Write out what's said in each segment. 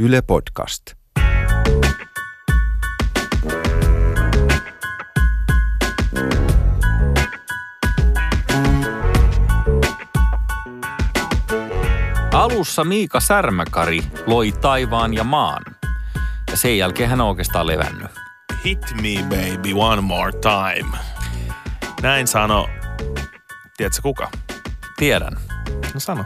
Yle Podcast. Alussa Miika Särmäkari loi taivaan ja maan. Ja sen jälkeen hän on oikeastaan levännyt. Hit me baby one more time. Näin sano. Tiedätkö kuka? Tiedän. No sano.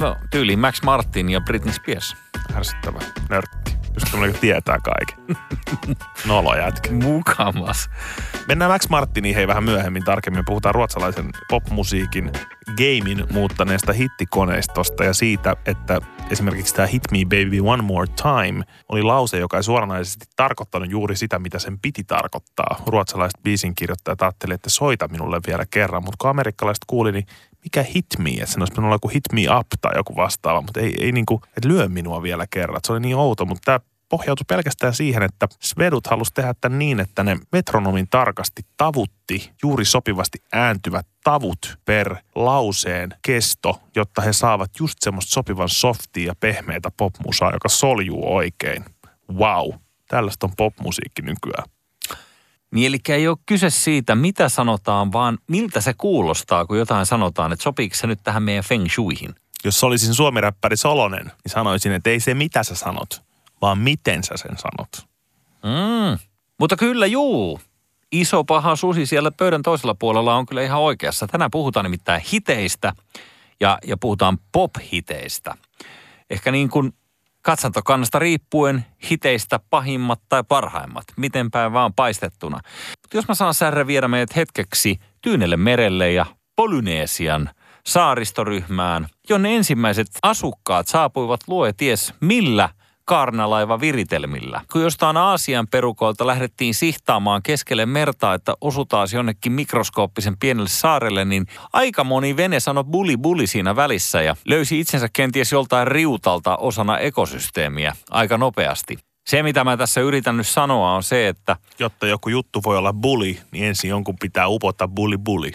No tyyli Max Martin ja Britney Spears. Härsyttävä nörtti. Pystytkö tietää kaiken? Nolo jätkä. Mukavas. Mennään Max Martiniin hei vähän myöhemmin tarkemmin. Puhutaan ruotsalaisen popmusiikin gamein muuttaneesta hittikoneistosta ja siitä, että esimerkiksi tämä Hit Me Baby One More Time oli lause, joka ei suoranaisesti tarkoittanut juuri sitä, mitä sen piti tarkoittaa. Ruotsalaiset biisinkirjoittajat ajattelivat, että soita minulle vielä kerran, mutta kun amerikkalaiset kuuli, niin mikä hit me? Että sen olisi pitänyt olla joku hit me up tai joku vastaava, mutta ei niin kuin, että lyö minua vielä kerran. Se oli niin outo, mutta tämä pohjautui pelkästään siihen, että svedut halusi tehdä tämän niin, että ne metronomin tarkasti tavutti juuri sopivasti ääntyvät tavut per lauseen kesto, jotta he saavat just semmoista sopivan softia ja pehmeätä popmusaa, joka soljuu oikein. Wow, tällaista on popmusiikki nykyään. Niin eli ei ole kyse siitä, mitä sanotaan, vaan miltä se kuulostaa, kun jotain sanotaan, että sopiiko se nyt tähän meidän feng shuihin? Jos olisin suomiräppäri Solonen, niin sanoisin, että ei se mitä sä sanot, vaan miten sä sen sanot. Mutta kyllä juu. Iso paha susi siellä pöydän toisella puolella on kyllä ihan oikeassa. Tänään puhutaan nimittäin hiteistä ja puhutaan pop-hiteistä. Ehkä niin kuin katsantokannasta riippuen hiteistä pahimmat tai parhaimmat, miten päin vaan paistettuna. Mutta jos mä saan Särre viedä meidät hetkeksi Tyynelle merelle ja Polyneesian saaristoryhmään, jonne ensimmäiset asukkaat saapuivat luo ties millä kaarnalaivaviritelmillä. Kun jostain Aasian perukoilta lähdettiin sihtaamaan keskelle mertaa, että osutaan jonnekin mikroskooppisen pienelle saarelle, niin aika moni vene sanoi buli buli siinä välissä ja löysi itsensä kenties joltain riutalta osana ekosysteemiä aika nopeasti. Se, mitä mä tässä yritän nyt sanoa, on se, että jotta joku juttu voi olla buli, niin ensin jonkun pitää upota buli buli.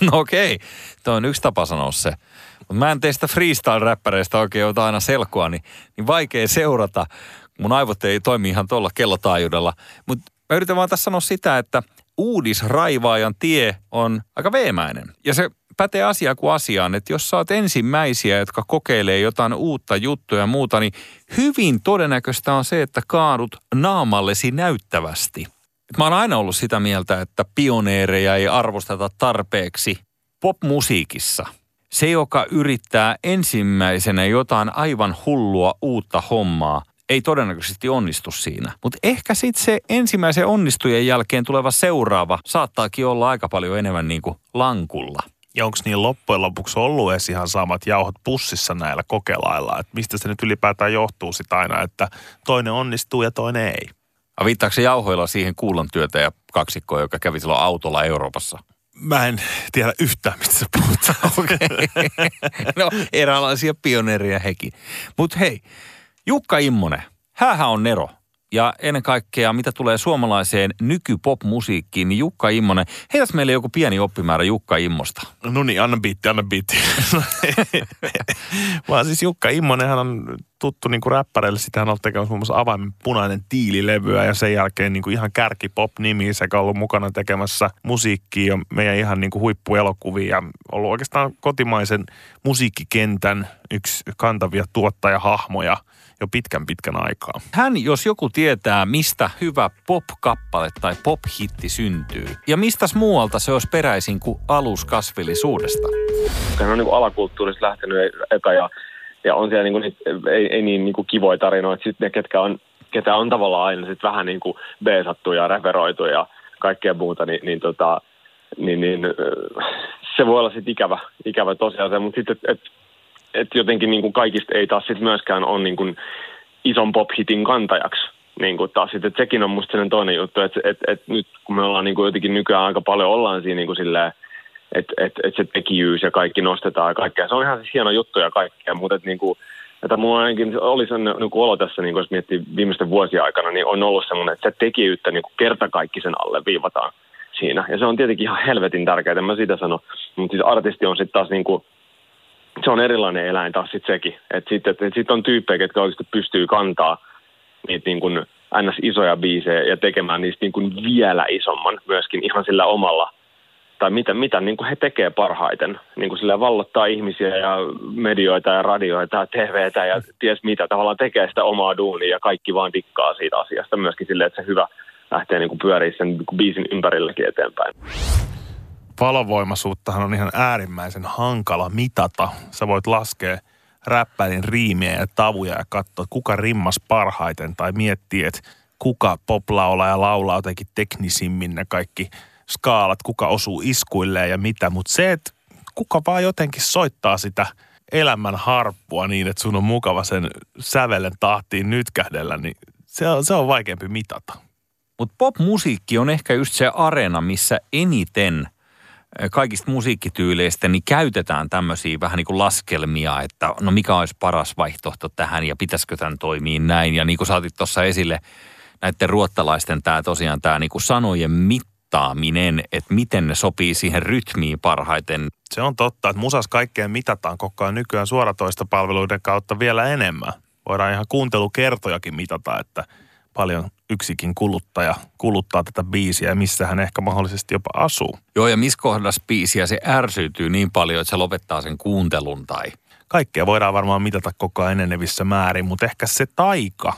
No okei, toi on yksi tapa sanoa se. Mutta mä en teistä freestyle-räppäreistä oikein ota aina selkoa, niin vaikea seurata. Mun aivot ei toimi ihan tuolla kellotaajuudella. Mutta mä yritän vaan tässä sanoa sitä, että uudisraivaajan tie on aika veemäinen. Ja se pätee asiaa kuin asiaan, että jos sä oot ensimmäisiä, jotka kokeilee jotain uutta juttua ja muuta, niin hyvin todennäköistä on se, että kaadut naamallesi näyttävästi. Et mä oon aina ollut sitä mieltä, että pioneereja ei arvosteta tarpeeksi popmusiikissa. Se, joka yrittää ensimmäisenä jotain aivan hullua uutta hommaa, ei todennäköisesti onnistu siinä. Mutta ehkä sitten se ensimmäisen onnistujen jälkeen tuleva seuraava saattaakin olla aika paljon enemmän niin kuin lankulla. Ja onko niin loppujen lopuksi ollut edes ihan samat jauhot pussissa näillä kokelailla? Et mistä se nyt ylipäätään johtuu sitten aina, että toinen onnistuu ja toinen ei? Viittaako se jauhoilla siihen kuulan työtä ja kaksikkoa, joka kävi silloin autolla Euroopassa? Mä en tiedä yhtään, mistä sä puhutaan. Okay. No, eräänlaisia pioneereja hekin. Mutta hei, Jukka Immonen, hänhän on nero. Ja ennen kaikkea, mitä tulee suomalaiseen nykypopmusiikkiin, niin Jukka Immonen, heitäs meille joku pieni oppimäärä Jukka Immosta. No niin, anna biitti. Vaan siis Jukka Immonenhan on tuttu niin kuin räppäreille. Sitä hän on tekemässä muun muassa Avaimen punainen tiililevyä ja sen jälkeen niin kuin ihan kärkipop-nimi sekä ollut mukana tekemässä musiikkia ja meidän ihan niin kuin huippuelokuvia. Ja ollut oikeastaan kotimaisen musiikkikentän yksi kantavia tuottajahahmoja jo pitkän aikaa. Hän, jos joku tietää, mistä hyvä pop-kappale tai pop-hitti syntyy, ja mistäs muualta se olisi peräisin kuin aluskasvillisuudesta. Hän on niin kuin alakulttuurista lähtenyt eka ja on siellä niin kuin, ei niin, niin kuin kivoja tarinoita. Sitten ne, ketä on tavallaan aina sit vähän niin kuin beesattu ja referoitu ja kaikkea muuta, niin se voi olla sitten ikävä tosiaan. Mutta sitten, että jotenkin niin kuin kaikista ei taas sitten myöskään ole niin kuin ison pop-hitin kantajaksi. Niin kuin taas sitten, että sekin on musta sellainen toinen juttu, että nyt kun me ollaan niin kuin jotenkin nykyään aika paljon ollaan siinä niin kuin silleen, että se tekijyys ja kaikki nostetaan ja kaikkea. Se on ihan siis hieno juttu ja kaikkea, mutta että niin kuin, että mulla ainakin oli sellainen niin kuin olo tässä, niin kuin jos miettii viimeisten vuosien aikana, niin on ollut sellainen, että se tekijyyttä niin kuin kertakaikkisen alle viivataan siinä. Ja se on tietenkin ihan helvetin tärkeää, en mä sitä sano. Mutta siis artisti on sitten taas niin kuin se on erilainen eläin taas sitten sekin. Että sitten sit on tyyppejä, jotka oikeasti pystyy kantaa niitä niin kuin NS-isoja biisejä ja tekemään niistä niin kuin vielä isomman myöskin ihan sillä omalla. Tai mitä niin kuin he tekee parhaiten. Niin kuin sillä vallottaa ihmisiä ja medioita ja radioita ja TVtä ja ties mitä. Tavallaan tekee sitä omaa duunia ja kaikki vaan dikkaa siitä asiasta myöskin silleen, että se hyvä lähtee niin kuin pyörii sen niin kuin biisin ympärilläkin eteenpäin. Valovoimaisuuttahan on ihan äärimmäisen hankala mitata. Sä voit laskea räppäilin riimiä ja tavuja ja katsoa, kuka rimmas parhaiten tai miettiä, että kuka poplaulaa ja laulaa jotenkin teknisimmin ne kaikki skaalat, kuka osuu iskuilleen ja mitä. Mutta se, että kuka vaan jotenkin soittaa sitä elämän harppua niin, että sun on mukava sen sävelen tahtiin nytkähdellä, niin se on vaikeampi mitata. Mutta pop-musiikki on ehkä just se areena, missä eniten kaikista musiikkityyleistä niin käytetään tämmöisiä vähän niin kuin laskelmia, että no mikä olisi paras vaihtoehto tähän ja pitäisikö tämän toimii näin. Ja niin kuin saatit tuossa esille näiden ruottalaisten tosiaan niin kuin sanojen mittaaminen, että miten ne sopii siihen rytmiin parhaiten. Se on totta, että musas kaikkeen mitataan koko ajan nykyään suoratoistopalveluiden kautta vielä enemmän. Voidaan ihan kuuntelukertojakin mitata, että paljon yksikin kuluttaja kuluttaa tätä biisiä, missä hän ehkä mahdollisesti jopa asuu. Joo, ja missä kohdassa biisiä se ärsytyy niin paljon, että se lopettaa sen kuuntelun tai... Kaikkea voidaan varmaan mitata koko ajan enenevissä määrin, mutta ehkä se taika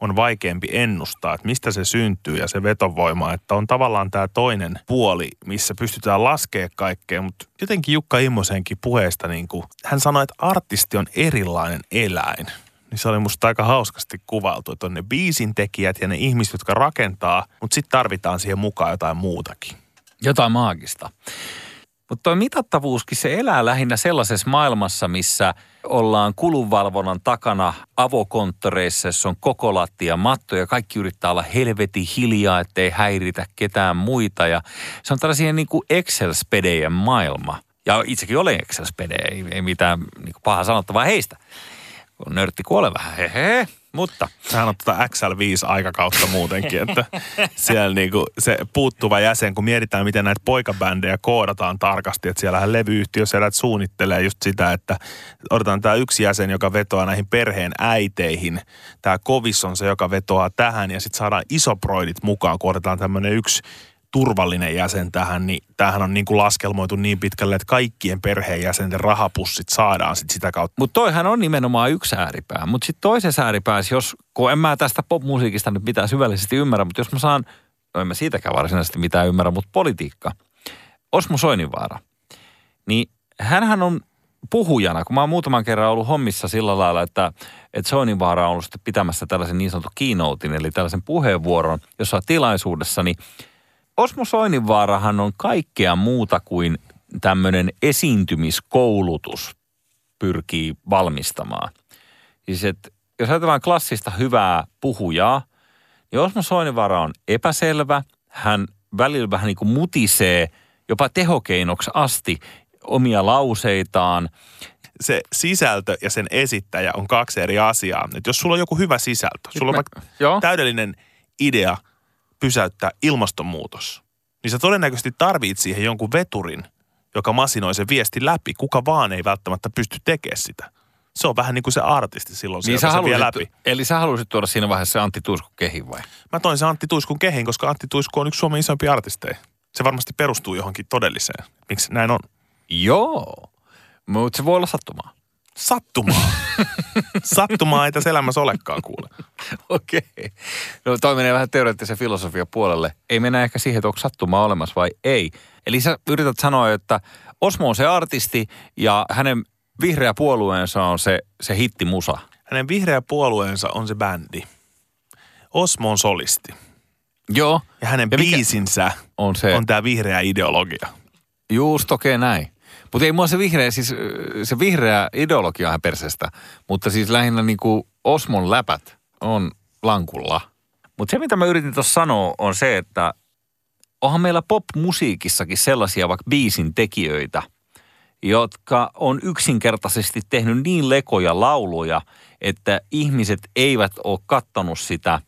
on vaikeampi ennustaa, että mistä se syntyy ja se vetovoima, että on tavallaan tämä toinen puoli, missä pystytään laskemaan kaikkea, mutta jotenkin Jukka Immosenkin puheesta, niin kuin hän sanoi, että artisti on erilainen eläin. Niin se oli musta aika hauskasti kuvailtu, että on ne biisintekijät ja ne ihmiset, jotka rakentaa, mutta sitten tarvitaan siihen mukaan jotain muutakin. Jotain maagista. Mutta toi mitattavuuskin, se elää lähinnä sellaisessa maailmassa, missä ollaan kulunvalvonnan takana avokonttoreissa, jossa on koko lattia matto ja kaikki yrittää olla helvetin hiljaa, ettei häiritä ketään muita. Ja se on tällaisia niin kuin Excel-spedejen maailma. Ja itsekin olen Excel-spede, ei mitään niin pahaa sanottavaa heistä. Nörtti kuolee vähän, hehe, mutta... Sehän on tuota XL5-aikakautta muutenkin, että siellä niinku se puuttuva jäsen, kun mietitään, miten näitä poikabändejä koodataan tarkasti, että siellähän levy-yhtiössä suunnittelee just sitä, että odotetaan tämä yksi jäsen, joka vetoaa näihin perheen äiteihin, tämä kovis on se, joka vetoaa tähän, ja sitten saadaan isoproidit mukaan, kun odotetaan tämmöinen yksi turvallinen jäsen tähän, niin tämähän on niin kuin laskelmoitu niin pitkälle, että kaikkien perheenjäsenten rahapussit saadaan sit sitä kautta. Mutta toihan on nimenomaan yksi ääripää, mutta sitten toisessa ääripäässä, kun en mä tästä popmusiikista nyt mitään syvällisesti ymmärrä, mutta jos mä saan, no en mä siitäkään varsinaisesti mitään ymmärrä, mutta politiikka, Osmo Soininvaara, niin hänhän on puhujana, kun mä oon muutaman kerran ollut hommissa sillä lailla, että Soininvaara on ollut sitten pitämässä tällaisen niin sanotun keynotein, eli tällaisen puheenvuoron, jossa on tilaisuudessa, niin Osmo Soininvaarahan on kaikkea muuta kuin tämmöinen esiintymiskoulutus pyrkii valmistamaan. Siis että jos ajatellaan klassista hyvää puhujaa, niin Osmo Soininvaara on epäselvä. Hän välillä vähän niin kuin mutisee jopa tehokeinoksi asti omia lauseitaan. Se sisältö ja sen esittäjä on kaksi eri asiaa. Et jos sulla on joku hyvä sisältö, sulla on vaikka täydellinen idea pysäyttää ilmastonmuutos, niin sä todennäköisesti tarvitset siihen jonkun veturin, joka masinoi sen viesti läpi. Kuka vaan ei välttämättä pysty tekemään sitä. Se on vähän niin kuin se artisti silloin, niin se vie läpi. Eli sä haluaisit tuoda siinä vaiheessa Antti Tuiskun kehin vai? Mä toin se Antti Tuiskun kehin, koska Antti Tuisku on yksi Suomen isoimpia artisteja. Se varmasti perustuu johonkin todelliseen. Miksi näin on? Joo, mutta se voi olla sattumaa. Sattumaa. Sattumaa ei tässä elämässä olekaan, kuule. Okei. Okay. No toi menee vähän teoreettisen filosofian puolelle. Ei mennä ehkä siihen, että onko sattumaa olemassa vai ei. Eli sä yrität sanoa, että Osmo on se artisti ja hänen vihreä puolueensa on se hittimusa. Hänen vihreä puolueensa on se bändi. Osmo on solisti. Joo. Ja hänen biisinsä on tää vihreä ideologia. Just okei, näin. Mutta ei mua se vihreä ideologia on perseestä, mutta siis lähinnä niinku Osmon läpät on lankulla. Mutta se, mitä mä yritin tuossa sanoa, on se, että onhan meillä pop-musiikissakin sellaisia vaikka biisin tekijöitä, jotka on yksinkertaisesti tehnyt niin lekoja lauluja, että ihmiset eivät ole kattanut sitä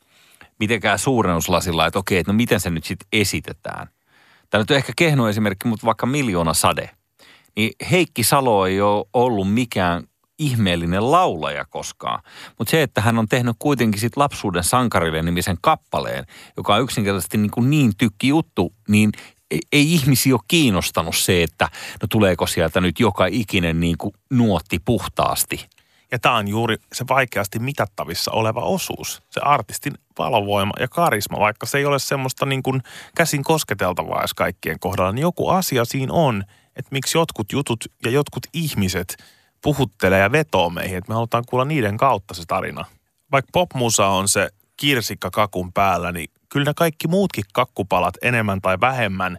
mitenkään suurennuslasilla, että okei, että no miten se nyt sitten esitetään. Tämä nyt on ehkä kehno esimerkki, mutta vaikka Miljoona sade. niin Heikki Salo ei ole ollut mikään ihmeellinen laulaja koskaan. Mutta se, että hän on tehnyt kuitenkin sit Lapsuuden sankarille -nimisen kappaleen, joka on yksinkertaisesti niin tykki juttu, niin ei ihmisiä ole kiinnostanut se, että no tuleeko sieltä nyt joka ikinen nuotti puhtaasti. Ja tämä on juuri se vaikeasti mitattavissa oleva osuus, se artistin valovoima ja karisma, vaikka se ei ole semmoista käsin kosketeltavaa edes kaikkien kohdalla, niin joku asia siinä on, että miksi jotkut jutut ja jotkut ihmiset puhuttelee ja vetoo meihin, että me halutaan kuulla niiden kautta se tarina. Vaikka popmusa on se kirsikka kakun päällä, niin kyllä kaikki muutkin kakkupalat enemmän tai vähemmän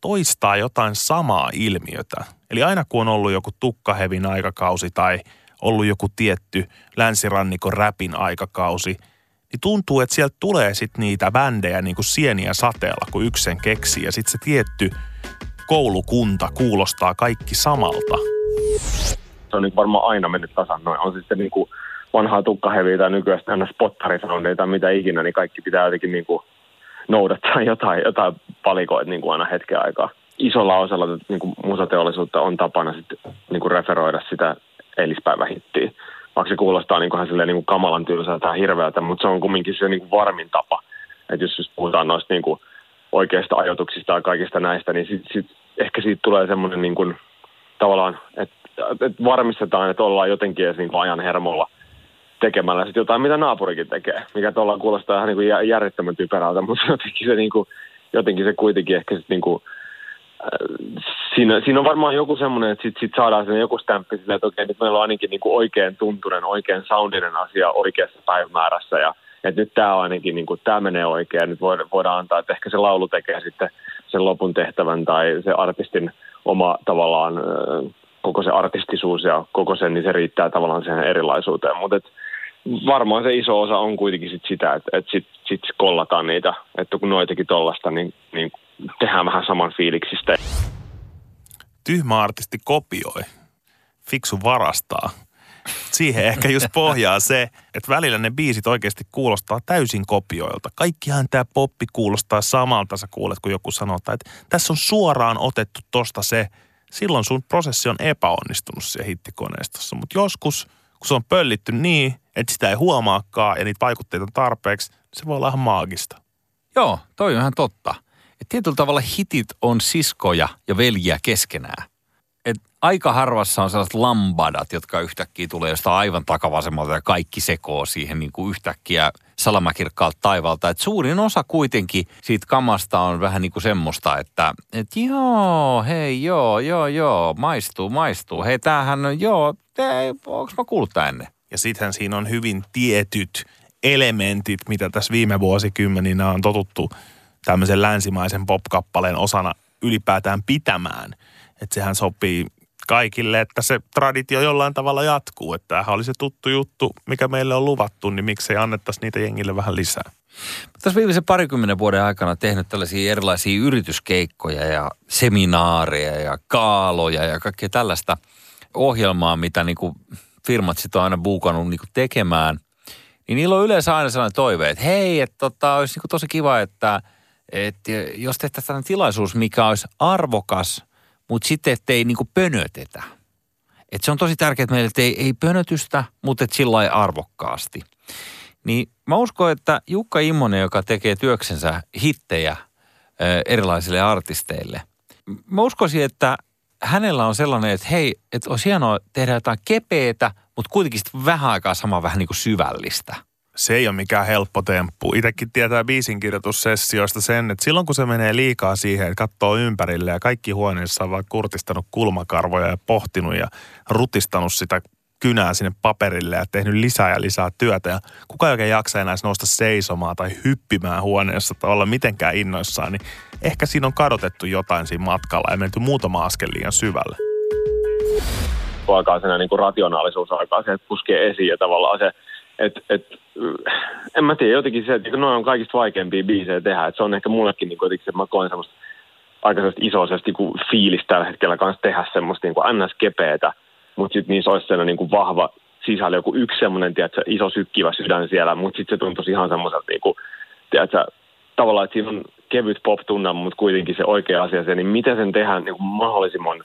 toistaa jotain samaa ilmiötä. Eli aina kun on ollut joku tukkahevin aikakausi tai ollut joku tietty länsirannikon räpin aikakausi, niin tuntuu, että sieltä tulee sitten niitä bändejä niin kuin sieniä sateella, kun yksi sen keksii. Ja sitten se tietty koulukunta kuulostaa kaikki samalta. Se on nyt varmaan aina mennyt tasan noin. On siis se vanhaa tukkaheviä tai nykyään aina spottarisoundeja tai mitä ikinä, niin kaikki pitää jotenkin noudattaa jotain palikoita aina hetken aikaa. Isolla osalla musateollisuutta on tapana sitten referoida sitä eilispäivähittiä. Vaikka se kuulostaa ihan silleen kamalan tylsältä tai hirveältä, mutta se on kumminkin se varmin tapa. Että jos puhutaan noista oikeista ajoituksista ja kaikista näistä, niin sit ehkä siitä tulee semmoinen tavallaan, että varmistetaan, että ollaan jotenkin edes ajan hermolla tekemällä sitten jotain, mitä naapurikin tekee. Mikä tuolla kuulostaa ihan järjettömän typerältä, mutta jotenkin se kuitenkin ehkä sitten siinä on varmaan joku semmoinen, että sit saadaan sinne joku stämppi silleen, että okei, nyt meillä on ainakin oikein tuntunen, oikein soundinen asia oikeassa päivämäärässä ja että nyt tämä on ainakin, tämä menee oikein, nyt voidaan antaa, että ehkä se laulu tekee sitten sen lopun tehtävän tai se artistin oma tavallaan koko se artistisuus ja koko sen, niin se riittää tavallaan siihen erilaisuuteen, mutta varmaan se iso osa on kuitenkin sit sitä, että sit kollataan niitä, että kun noitakin tollasta, niin tehdään vähän saman fiiliksistä. Tyhmä artisti kopioi, fiksu varastaa. Siihen ehkä just pohjaa se, että välillä ne biisit oikeasti kuulostaa täysin kopioilta. Kaikkihan tämä poppi kuulostaa samalta, sä kuulet, kun joku sanotaan, että tässä on suoraan otettu tosta se. Silloin sun prosessi on epäonnistunut siellä hittikoneistossa, mutta joskus, kun se on pöllitty niin, että sitä ei huomaakaan ja niitä vaikutteita on tarpeeksi, se voi olla ihan maagista. Joo, toi on ihan totta. Et tietyllä tavalla hitit on siskoja ja veljiä keskenään. Et aika harvassa on sellaiset lambadat, jotka yhtäkkiä tulee jostain aivan takavasemmalta ja kaikki sekoo siihen yhtäkkiä salamakirkkaalta taivalta. Et suurin osa kuitenkin siitä kamasta on vähän semmoista, että joo, maistuu. Hei, tämähän on onko mä kuullut tää ennen? Ja sittenhän siinä on hyvin tietyt elementit, mitä tässä viime vuosikymmeninä on totuttu tämmöisen länsimaisen pop-kappaleen osana ylipäätään pitämään. Että sehän sopii kaikille, että se traditio jollain tavalla jatkuu. Että tämähän oli se tuttu juttu, mikä meille on luvattu, niin miksei annettaisi niitä jengille vähän lisää. Tässä viimeisen 20 vuoden aikana tehnyt tällaisia erilaisia yrityskeikkoja ja seminaareja ja kaaloja ja kaikkea tällaista ohjelmaa, mitä firmat sitten on aina buukannut tekemään. Niin niillä on yleensä aina sellainen toive, että hei, että olisi tosi kiva, että jos tehtäisiin tällainen tilaisuus, mikä olisi arvokas, mutta sitten, että ei pönötetä. Että se on tosi tärkeää meille, että ei pönötystä, mutta että sillä lailla arvokkaasti. Niin mä uskon, että Jukka Immonen, joka tekee työksensä hittejä erilaisille artisteille, mä uskoisin, että hänellä on sellainen, että hei, että olisi hienoa tehdä jotain kepeetä, mutta kuitenkin vähän aikaa samaa vähän syvällistä. Se ei ole mikään helppo temppu. Itsekin tietää biisinkirjoitussessioista sen, että silloin kun se menee liikaa siihen, että katsoo ympärille ja kaikki huoneessa on vaan kurtistanut kulmakarvoja ja pohtinut ja rutistanut sitä kynää sinne paperille ja tehnyt lisää ja lisää työtä. Ja kuka ei oikein jaksa enää nousta seisomaan tai hyppimään huoneessa tai olla mitenkään innoissaan, niin ehkä siinä on kadotettu jotain siinä matkalla ja menty muutama askel liian syvälle. Kun alkaa siinä rationaalisuus alkaa se, että puskee esiin ja tavallaan se, että en mä tiedä, jotenkin se, että noin on kaikista vaikeampia biisejä tehdä. Että se on ehkä mullekin jotenkin se, että mä koen semmoista aika isoa fiilistä tällä hetkellä kanssa tehdä semmoista ns-kepeetä. Mutta sitten niissä olisi sellainen vahva sisällä joku yksi semmoinen, tiedätkö, iso sykkivä sydän siellä, mutta sitten se tuntuisi ihan semmoiselta, tiedätkö, tavallaan, että siinä on kevyt pop-tunnan, mutta kuitenkin se oikea asia se, niin miten sen tehdään mahdollisimman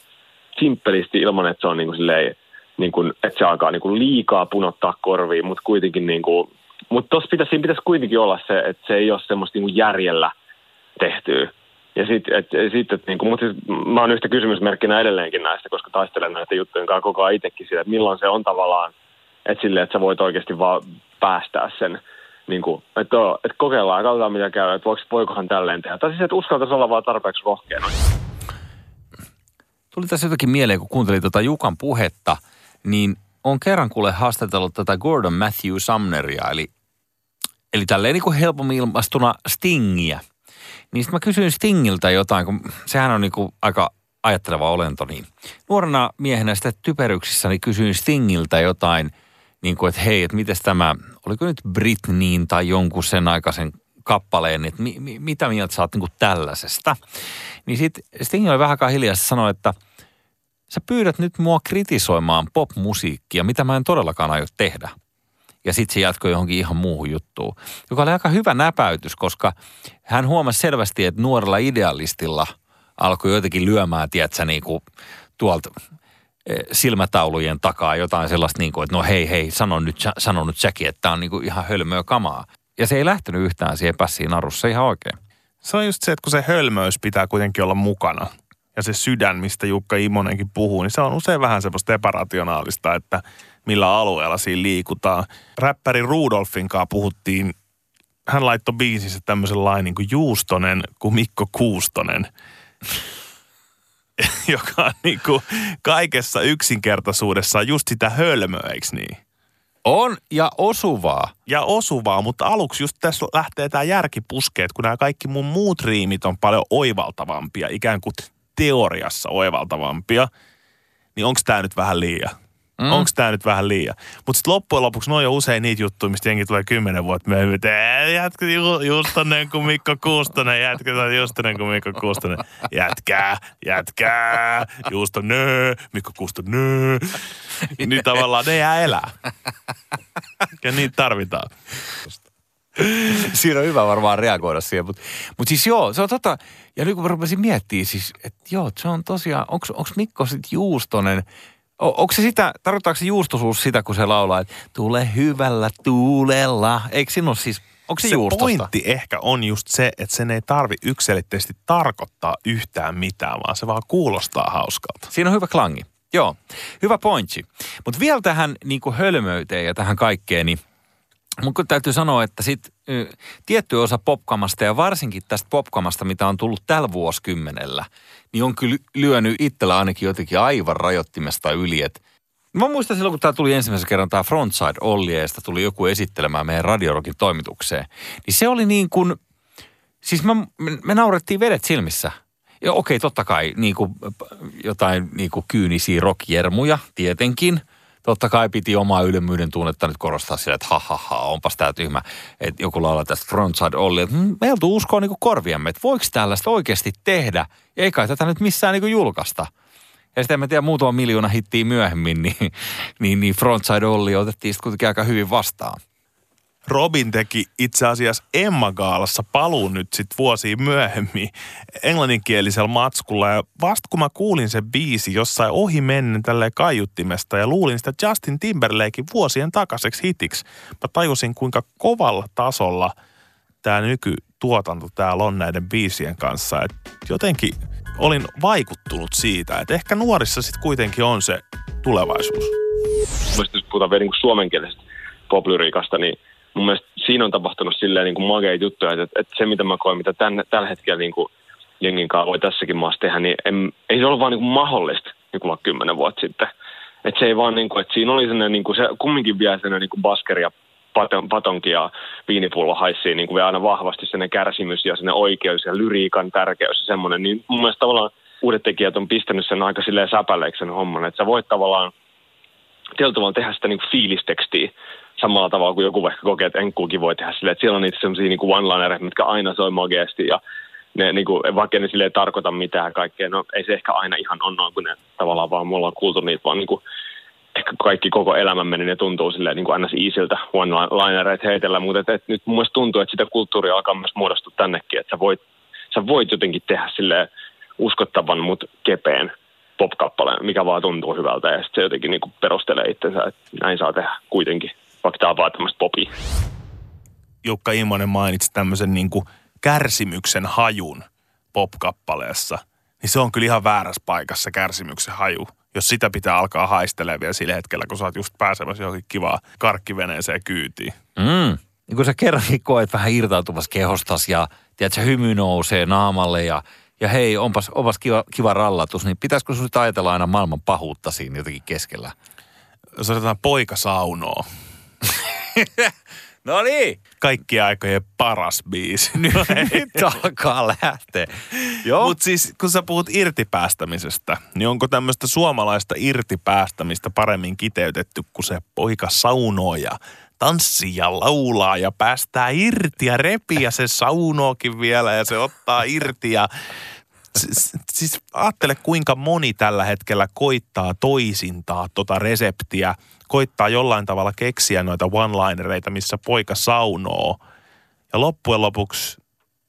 simppelisti ilman, että se on niin kuin silleen, niin kuin, että se alkaa niin kuin liikaa punottaa korviin, mutta kuitenkin niin kuin, mutta tuossa pitäisi kuitenkin olla se, että se ei ole semmoista niin kuin järjellä tehtyä. Ja sitten niinku, mutta siis mä oon yhtä kysymysmerkkinä edelleenkin näistä, koska taistelen näitä juttujen kanssa koko ajan itsekin siitä, että milloin se on tavallaan, että silleen, että sä voit oikeasti vaan päästää sen, niinku, että kokeillaan, katsotaan mitä käy, että voikohan tälleen tehdä. Tai siis, että uskaltaisi olla vaan tarpeeksi rohkeana. Tuli tässä jotakin mieleen, kun kuuntelin tuota Jukan puhetta, niin on kerran kuule haastatellut tätä Gordon Matthew Sumneria, eli tälleen niinku helpommin ilmastuna Stingiä. Niin sitten mä kysyin Stingiltä jotain, kun sehän on niinku aika ajatteleva olento. Niin nuorena miehenä sitten typeryksissä niin kysyin Stingiltä jotain, niinku, että hei, että mites tämä, oliko nyt Britneyin tai jonkun sen aikaisen kappaleen, että mitä mieltä sä oot niinku tällaisesta? Niin sitten Sting oli vähän aikaa hiljaa, sanoi, että sä pyydät nyt mua kritisoimaan popmusiikkia, mitä mä en todellakaan aio tehdä. Ja sitten se jatkoi johonkin ihan muuhun juttuun, joka oli aika hyvä näpäytys, koska hän huomasi selvästi, että nuorella idealistilla alkoi jotenkin lyömään, tiedätkö, niin kuin tuolta silmätaulujen takaa jotain sellaista, niin kuin, että no hei, sano nyt säkin, että tämä on niin kuin ihan hölmöä kamaa. Ja se ei lähtenyt yhtään siihen pässiin narussa ihan oikein. Se on just se, että kun se hölmöys pitää kuitenkin olla mukana ja se sydän, mistä Jukka Immonenkin puhuu, niin se on usein vähän semmoista epärationaalista, että millä alueella siinä liikutaan. Räppäri Rudolfin kanssa puhuttiin, hän laittoi biisissä tämmöisen lainin kuin Juustonen kuin Mikko Kuustonen, joka on niin kuin kaikessa yksinkertaisuudessaan just sitä hölmöä, eikö niin? On, ja osuvaa. Ja osuvaa, mutta aluksi just tässä lähtee tämä järki puskeet, kun nämä kaikki mun muut riimit on paljon oivaltavampia, ikään kuin teoriassa oivaltavampia, niin onko tämä nyt vähän liian? Onko tämä nyt vähän liian? Mutta sitten loppujen lopuksi noin on usein niitä juttuja, mistä jengi tulee 10 vuotta myöhemmin, että jätkä Justonen kuin Mikko Kuustonen, jätkää, Justonen, Mikko Kuustonen. Niin tavallaan ne jää elää. Ja niitä tarvitaan. Siinä on hyvä varmaan reagoida siihen, mutta siis joo, se on tota, ja nyt kun rupesin miettimään siis, että joo, se on tosiaan, onko Mikko sitten Juustonen, onko se sitä, tarkoittaako se juustosuus sitä, kun se laulaa, että tule hyvällä tuulella, eikö siinä ole siis, onko se juustosta? Se pointti ehkä on just se, että sen ei tarvi yksilitteisesti tarkoittaa yhtään mitään, vaan se vaan kuulostaa hauskalta. Siinä on hyvä klangi, joo, hyvä pointti. Mutta vielä tähän niin kuin hölmöyteen ja tähän kaikkeen, niin mun täytyy sanoa, että sit tietty osa popkamasta ja varsinkin tästä popkamasta, mitä on tullut tällä vuosikymmenellä, niin on kyllä lyönyt itsellä ainakin jotenkin aivan rajoittimesta yli. Et mä muistan silloin, kun tää tuli ensimmäisen kerran tää Frontside Olli ja sitä tuli joku esittelemään meidän Radiorokin toimitukseen. Niin se oli niin kuin, siis me naurettiin vedet silmissä. Ja okei, totta kai niin kuin, jotain niin kuin kyynisiä rockjermuja tietenkin. Totta kai piti omaa ylemmyyden tunnetta nyt korostaa sillä, että onpas tää tyhmä, että joku laulaa tästä Frontside Olli. Meillä tuu uskoa niinku korviamme, että voiko tällaista oikeasti tehdä? Ja ei kai tätä nyt missään niinku julkaista. Ja sitten en mä tiedä, muutama miljoona hittiä myöhemmin, niin Frontside Olli otettiin sitten kuitenkin aika hyvin vastaan. Robin teki itse asiassa Emma Gaalassa paluun nyt sitten vuosia myöhemmin englanninkielisellä matskulla. Ja vasta kun mä kuulin sen biisi jossain ohi mennen tälleen kaiuttimesta ja luulin sitä Justin Timberlaken vuosien takaiseksi hitiksi, mä tajusin kuinka kovalla tasolla tää nykytuotanto täällä on näiden biisien kanssa. Et jotenkin olin vaikuttunut siitä, että ehkä nuorissa sitten kuitenkin on se tulevaisuus. Jos puhutaan vielä niin suomenkielisestä poplyriikasta, niin mun mielestä siinä on tapahtunut silleen niin kuin mageita juttuja, että se mitä mä koen, mitä tällä hetkellä niin kuin jengin kanssa voi tässäkin maassa tehdä, niin ei se ole vaan niin kuin mahdollista niin kuin 10 vuotta sitten. Että se ei vaan niin kuin, että siinä oli sellainen, niin kuin, se kumminkin vielä sellainen niin kuin baskeri ja patonki ja viinipullo haissiin niin kuin vielä aina vahvasti sellainen kärsimys ja sellainen oikeus ja lyriikan tärkeys ja semmoinen. Niin mun mielestä tavallaan uudet tekijät on pistänyt sen aika silleen säpäleeksi sen homman, että sä voit tavallaan tietyllä tavalla tehdä sitä niin kuin fiilistekstiä samalla tavalla kuin joku vaikka kokee, että enkkuukin voi tehdä silleen, että siellä on niitä sellaisia niin one-linereita, mitkä aina soi mageesti ja ne, niin kuin, vaikka ne silleen ei tarkoita mitään kaikkea, no ei se ehkä aina ihan ole noin, kun ne tavallaan vaan me ollaan kuultu niitä, vaan niin kuin, ehkä kaikki koko elämämme, niin ne tuntuu silleen niin kuin aina iisiltä one-linereita heitellä, mutta et nyt mun mielestä tuntuu, että sitä kulttuuria alkaa myös muodostua tännekin, että sä voit jotenkin tehdä silleen uskottavan, mutta kepeän pop-kappale, mikä vaan tuntuu hyvältä, ja sitten se jotenkin niin kuin perustelee itsensä, että näin saa tehdä kuitenkin, vaikka tämä on vaan tämmöistä popia. Jukka Immonen mainitsi tämmöisen niin kuin kärsimyksen hajun pop-kappaleessa, niin se on kyllä ihan väärässä paikassa kärsimyksen haju, jos sitä pitää alkaa haistelemaan vielä sillä hetkellä, kun sä oot just pääsemässä johonkin kivaa karkkiveneeseen kyytiin. Mm. Niin kun sä kerrankin koet vähän irtautumassa kehostas ja tiedätkö, hymy nousee naamalle ja hei, onpas kiva rallatus, niin pitäisikö sun nyt ajatella aina maailman pahuutta siinä jotenkin keskellä? Sanotaan poikasaunoa. No niin. Kaikki aikojen paras biisi. Nyt alkaa lähteä. Mutta siis kun sä puhut irtipäästämisestä, niin onko tämmöistä suomalaista irtipäästämistä paremmin kiteytetty kuin se poika saunoo ja tanssii ja laulaa ja päästää irti ja repii ja se saunookin vielä ja se ottaa irti ja... Siis ajattele, kuinka moni tällä hetkellä koittaa toisintaa tota reseptiä, koittaa jollain tavalla keksiä noita one-linereita, missä poika saunoo. Ja loppujen lopuksi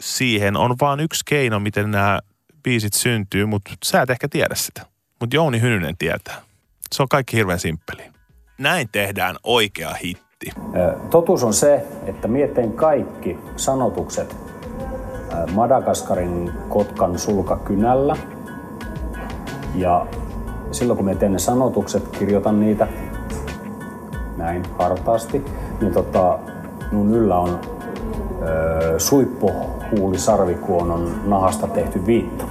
siihen on vaan yksi keino, miten nämä biisit syntyy, mutta sä et ehkä tiedä sitä. Mutta Jouni Hynynen tietää. Se on kaikki hirveän simppeli. Näin tehdään oikea hitti. Totuus on se, että mietin kaikki sanotukset Madagaskarin kotkan sulkakynällä. Ja silloin kun me teen ne sanotukset, kirjoitan niitä näin hartaasti, niin mun yllä on suippuhuulisarvikuonon nahasta tehty viitto.